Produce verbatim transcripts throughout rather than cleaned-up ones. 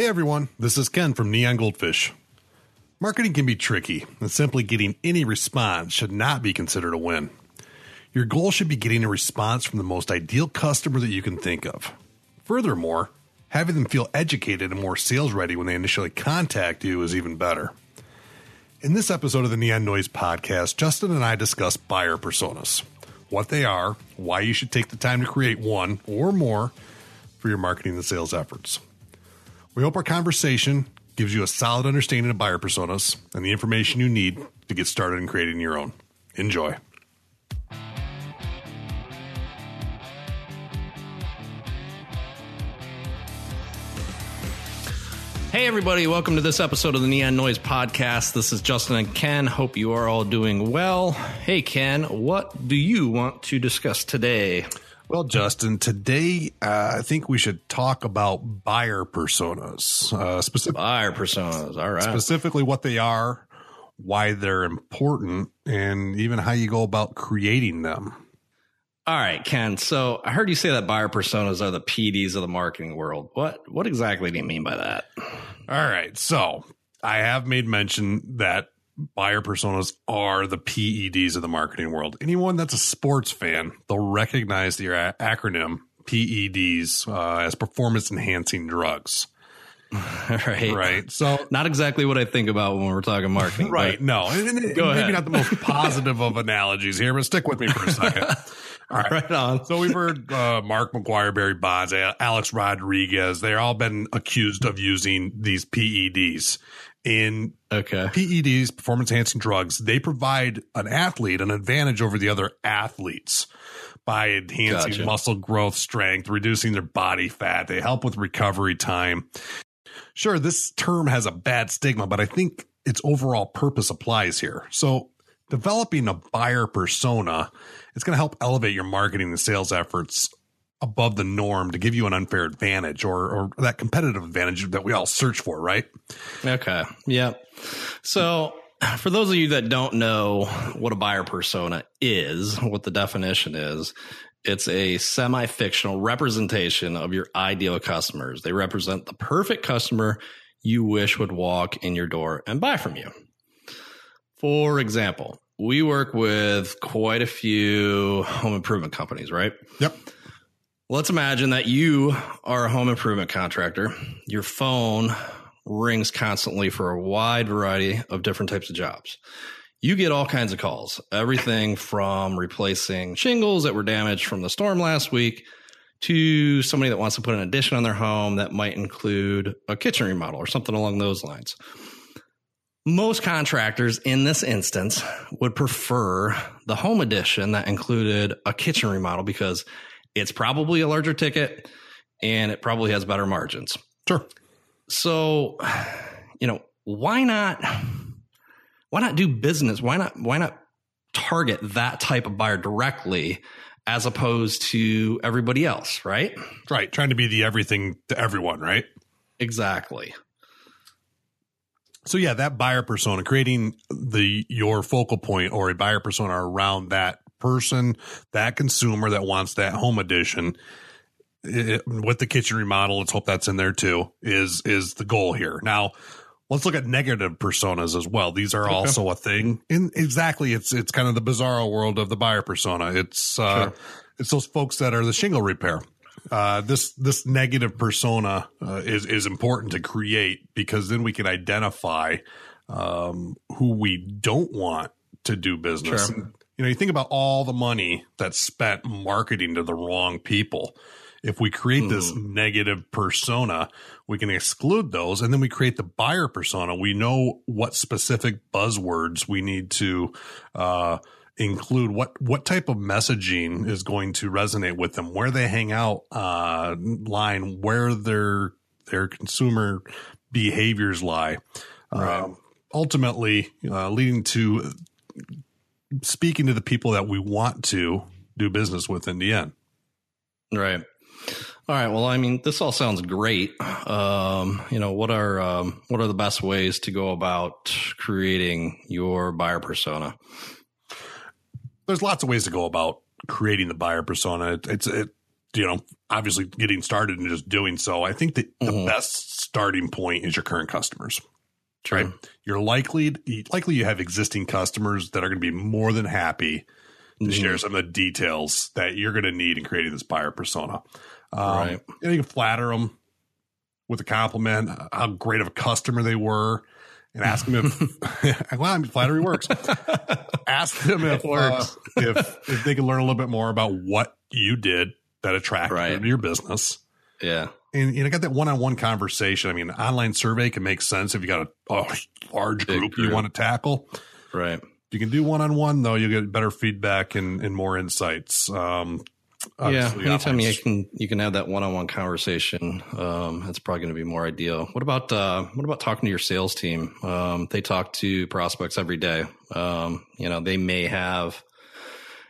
Hey everyone, this is Ken from Neon Goldfish. Marketing can be tricky, and simply getting any response should not be considered a win. Your goal should be getting a response from the most ideal customer that you can think of. Furthermore, having them feel educated and more sales-ready when they initially contact you is even better. In this episode of the Neon Noise podcast, Justin and I discuss buyer personas, what they are, why you should take the time to create one or more for your marketing and sales efforts. We hope our conversation gives you a solid understanding of buyer personas and the information you need to get started in creating your own. Enjoy. Hey everybody, welcome to this episode of the Neon Noise podcast. This is Justin and Ken. Hope you are all doing well. Hey Ken, what do you want to discuss today? Well, Justin, today uh, I think we should talk about buyer personas. Uh, specific- buyer personas, all right. Specifically what they are, why they're important, and even how you go about creating them. All right, Ken. So I heard you say that buyer personas are the P Ds of the marketing world. What, what exactly do you mean by that? All right. So I have made mention that buyer personas are the P E Ds of the marketing world. Anyone that's a sports fan, they'll recognize the acronym P E Ds uh, as performance-enhancing drugs. Right. Right. So not exactly what I think about when we're talking marketing. Right. No. And, and, go maybe ahead. Not the most positive of analogies here, but stick with me for a second. All right. Right on. So we've heard uh, Mark McGuire, Barry Bonds, Alex Rodriguez. They've all been accused of using these P E Ds. In okay. P E Ds, performance-enhancing drugs, they provide an athlete an advantage over the other athletes by enhancing gotcha. muscle growth, strength, reducing their body fat. They help with recovery time. Sure, this term has a bad stigma, but I think its overall purpose applies here. So developing a buyer persona, it's going to help elevate your marketing and sales efforts above the norm to give you an unfair advantage or, or that competitive advantage that we all search for, right? Okay. Yeah. So for those of you that don't know what a buyer persona is, what the definition is, it's a semi-fictional representation of your ideal customers. They represent the perfect customer you wish would walk in your door and buy from you. For example, we work with quite a few home improvement companies, right? Yep. Let's imagine that you are a home improvement contractor. Your phone rings constantly for a wide variety of different types of jobs. You get all kinds of calls, everything from replacing shingles that were damaged from the storm last week to somebody that wants to put an addition on their home that might include a kitchen remodel or something along those lines. Most contractors in this instance would prefer the home addition that included a kitchen remodel because it's probably a larger ticket and it probably has better margins. Sure. So, you know, why not, why not do business? Why not, why not target that type of buyer directly as opposed to everybody else? Right. Right. Trying to be the everything to everyone. Right. Exactly. So yeah, that buyer persona, creating the, your focal point or a buyer persona around that person, that consumer that wants that home addition it, with the kitchen remodel, let's hope that's in there too, is is the goal here. Now, let's look at negative personas as well. These are okay. also a thing. In exactly, it's it's kind of the bizarro world of the buyer persona. It's uh, sure. it's those folks that are the shingle repair. Uh, this this negative persona uh, is is important to create because then we can identify um, who we don't want to do business. Sure. You know, you think about all the money that's spent marketing to the wrong people. If we create this mm. negative persona, we can exclude those. And then we create the buyer persona. We know what specific buzzwords we need to uh, include, what what type of messaging is going to resonate with them, where they hang out uh, line, where their their consumer behaviors lie, right. um, ultimately uh, leading to speaking to the people that we want to do business with in the end. Right. All right. Well, I mean, this all sounds great. Um, you know, what are, um, what are the best ways to go about creating your buyer persona? There's lots of ways to go about creating the buyer persona. It, it's, it, you know, obviously getting started and just doing so, I think that the mm-hmm. best starting point is your current customers. Right. Mm-hmm. You're likely likely you have existing customers that are going to be more than happy to mm-hmm. share some of the details that you're going to need in creating this buyer persona. Um, right. And you can flatter them with a compliment, how great of a customer they were, and ask them if, well, I mean, flattery works. Ask them if, works. Uh, if if they can learn a little bit more about what you did that attracted right. them to your business. Yeah. And, and I got that one-on-one conversation. I mean, an online survey can make sense if you got a, a large group, group you want to tackle. Right. You can do one-on-one, though, you'll get better feedback and, and more insights. Um, yeah, anytime you can you can have that one-on-one conversation, um, that's probably going to be more ideal. What about uh, what about talking to your sales team? Um, they talk to prospects every day. Um, you know, they may have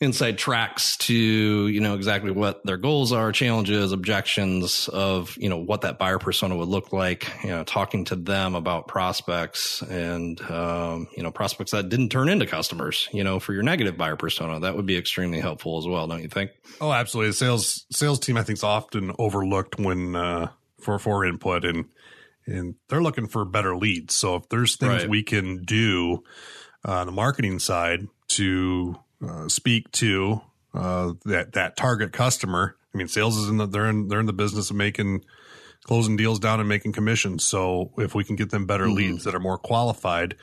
inside tracks to, you know, exactly what their goals are, challenges, objections of, you know, what that buyer persona would look like, you know, talking to them about prospects and, um, you know, prospects that didn't turn into customers, you know, for your negative buyer persona, that would be extremely helpful as well. Don't you think? Oh, absolutely. The sales, sales team, I think, is often overlooked when, uh, for, for input and, and they're looking for better leads. So if there's things right. we can do uh, on the marketing side to, Uh, speak to uh, that that target customer. I mean, sales is in the they're in they're in the business of making closing deals down and making commissions. So if we can get them better mm-hmm. leads that are more qualified,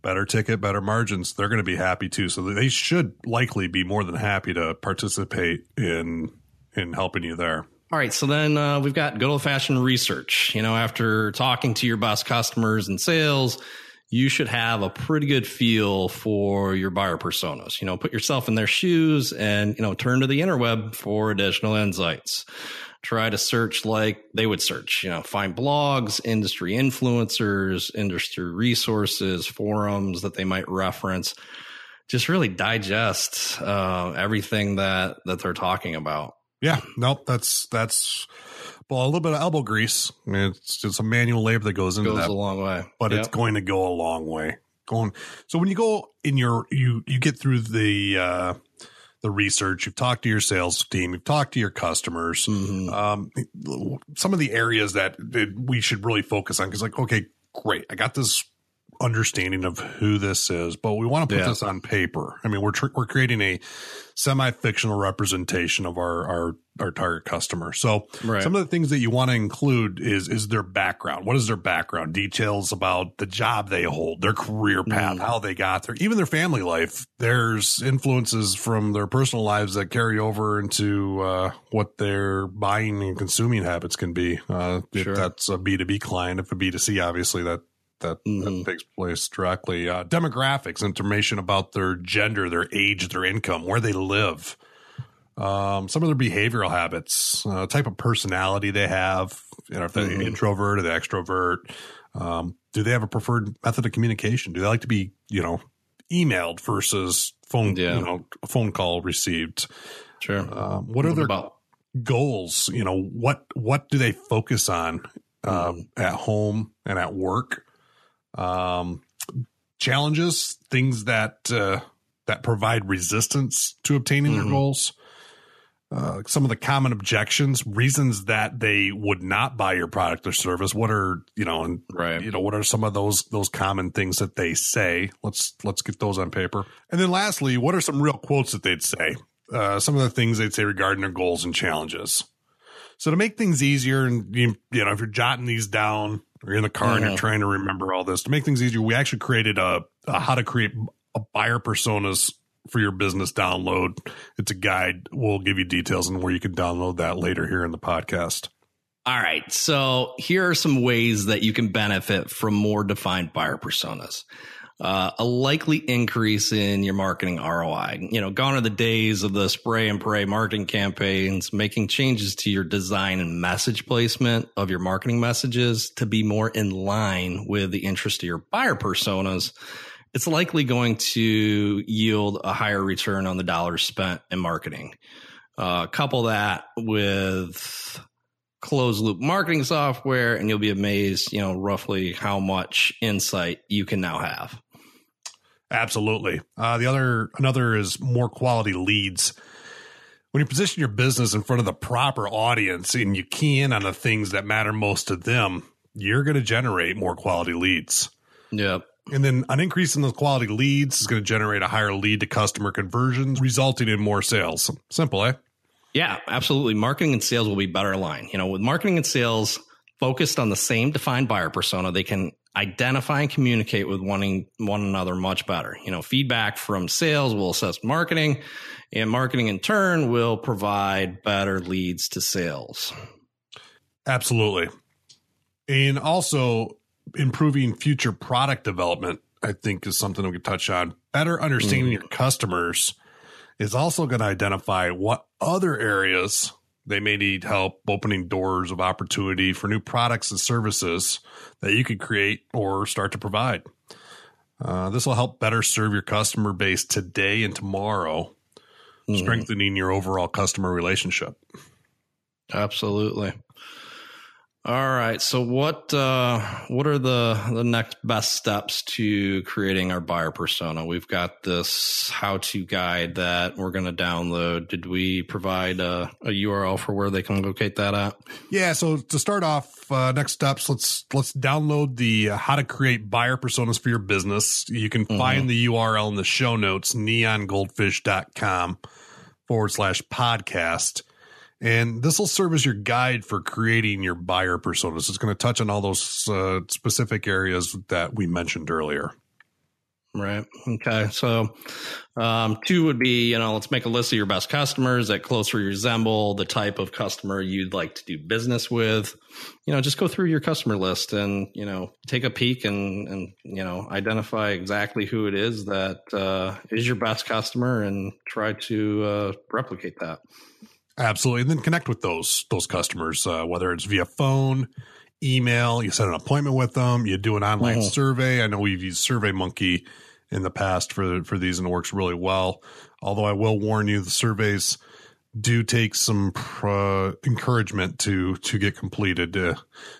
better ticket, better margins, they're going to be happy too. So they should likely be more than happy to participate in in helping you there. All right. So then uh, we've got good old fashioned research. You know, after talking to your best customers and sales, you should have a pretty good feel for your buyer personas. You know, put yourself in their shoes and, you know, turn to the interweb for additional insights. Try to search like they would search, you know, find blogs, industry influencers, industry resources, forums that they might reference. Just really digest uh, everything that, that they're talking about. Yeah. Nope. That's, that's. Well, a little bit of elbow grease. I mean, it's just a manual labor that goes into goes that. Goes a long way. But yep. It's going to go a long way. Going So when you go in your you you get through the uh, the research, you've talked to your sales team, you've talked to your customers. Mm-hmm. Um, some of the areas that we should really focus on because, like, okay, great, I got this understanding of who this is, but we want to put yeah. this on paper. I mean, we're tr- we're creating a semi-fictional representation of our our, our target customer. So right. some of the things that you want to include is is their background. What is their background? Details about the job they hold, their career path, mm. how they got there, even their family life. There's influences from their personal lives that carry over into uh, what their buying and consuming habits can be. Uh, sure. If that's a B two B client, if a B two C, obviously that That, mm-hmm. that takes place directly. Uh, demographics, information about their gender, their age, their income, where they live, um, some of their behavioral habits, uh, type of personality they have, you know, if they're mm-hmm. an introvert or the extrovert. Um, do they have a preferred method of communication? Do they like to be, you know, emailed versus phone, yeah. you know, phone call received? Sure. Um, what, what are their about? goals? You know, what what do they focus on uh, mm-hmm. at home and at work? Um, challenges, things that, uh, that provide resistance to obtaining mm-hmm. their goals. Uh, some of the common objections, reasons that they would not buy your product or service. What are, you know, and right. you know, what are some of those, those common things that they say? Let's, let's get those on paper. And then lastly, what are some real quotes that they'd say? Uh, some of the things they'd say regarding their goals and challenges. So to make things easier and, you, you know, if you're jotting these down, you're in the car mm-hmm. and you're trying to remember all this. To make things easier, we actually created a, a how to create a buyer personas for your business download. It's a guide. We'll give you details on where you can download that later here in the podcast. All right. So here are some ways that you can benefit from more defined buyer personas. Uh, a likely increase in your marketing R O I. You know, gone are the days of the spray and pray marketing campaigns. Making changes to your design and message placement of your marketing messages to be more in line with the interest of your buyer personas. It's likely going to yield a higher return on the dollars spent in marketing. Uh, couple that with closed loop marketing software, and you'll be amazed, you know, roughly how much insight you can now have. Absolutely. Uh, the other, another is more quality leads. when you position your business in front of the proper audience and you key in on the things that matter most to them, you're going to generate more quality leads. Yeah. And then an increase in those quality leads is going to generate a higher lead to customer conversions, resulting in more sales. Simple, eh? Yeah, absolutely. Marketing and sales will be better aligned. You know, with marketing and sales focused on the same defined buyer persona, they can identify and communicate with one, one another much better. You know, feedback from sales will assess marketing, and marketing in turn will provide better leads to sales. Absolutely. And also improving future product development, I think, is something we could touch on. Better understanding mm. your customers is also going to identify what other areas they may need help, opening doors of opportunity for new products and services that you could create or start to provide. Uh, this will help better serve your customer base today and tomorrow, mm. strengthening your overall customer relationship. Absolutely. All right. So what uh, what are the, the next best steps to creating our buyer persona? We've got this how-to guide that we're going to download. Did we provide a, a U R L for where they can locate that at? Yeah. So to start off, uh, next steps, let's let's download the uh, how to create buyer personas for your business. You can find mm-hmm. the U R L in the show notes, neongoldfish.com forward slash podcast. And this will serve as your guide for creating your buyer personas. It's going to touch on all those uh, specific areas that we mentioned earlier. Right. Okay. So um, two would be, you know, let's make a list of your best customers that closely resemble the type of customer you'd like to do business with. You know, just go through your customer list and, you know, take a peek and, and you know, identify exactly who it is that uh, is your best customer and try to uh, replicate that. Absolutely. And then connect with those those customers, uh, whether it's via phone, email, you set an appointment with them, you do an online mm-hmm. survey. I know we've used SurveyMonkey in the past for, for these and it works really well. Although I will warn you, the surveys do take some uh, encouragement to to get completed. Uh,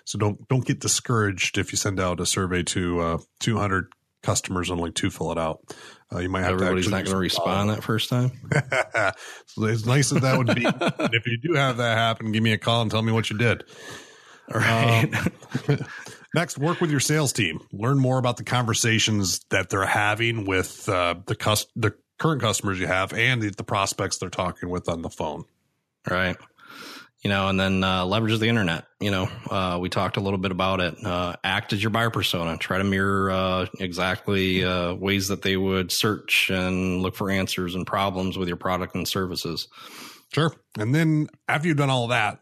so don't don't get discouraged if you send out a survey to uh, two hundred customers and only two fill it out. Uh, you might have Everybody's to actually not going to respond that first time. So it's nice that that would be. And if you do have that happen, give me a call and tell me what you did. All right. Um, next, work with your sales team. Learn more about the conversations that they're having with uh, the cus- the current customers you have and the, the prospects they're talking with on the phone. All right. You know, and then uh, leverage the internet. You know, uh, we talked a little bit about it. Uh, act as your buyer persona. Try to mirror uh, exactly uh, ways that they would search and look for answers and problems with your product and services. Sure. And then after you've done all that,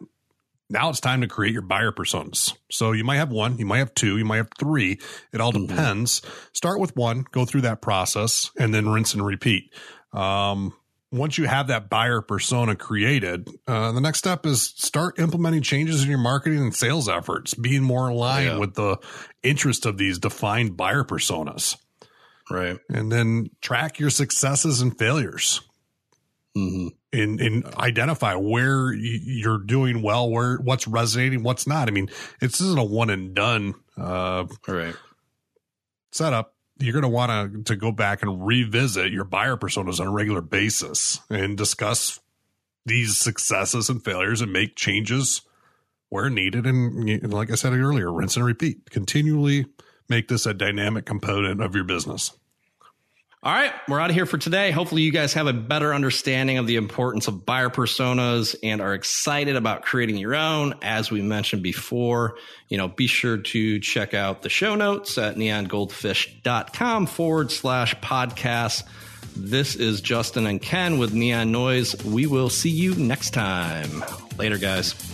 now it's time to create your buyer personas. So you might have one, you might have two, you might have three. It all depends. Mm-hmm. Start with one, go through that process, and then rinse and repeat. Um Once you have that buyer persona created, uh, the next step is start implementing changes in your marketing and sales efforts, being more aligned yeah. with the interest of these defined buyer personas. Right. And then track your successes and failures mm-hmm. and, and identify where you're doing well, where what's resonating, what's not. I mean, this isn't a one and done uh, right. setup. You're going to want to go back and revisit your buyer personas on a regular basis and discuss these successes and failures and make changes where needed. And, and like I said earlier, rinse and repeat. Continually make this a dynamic component of your business. All right, we're out of here for today. Hopefully you guys have a better understanding of the importance of buyer personas and are excited about creating your own. As we mentioned before, you know, be sure to check out the show notes at neongoldfish.com forward slash podcast. This is Justin and Ken with Neon Noise. We will see you next time. Later, guys.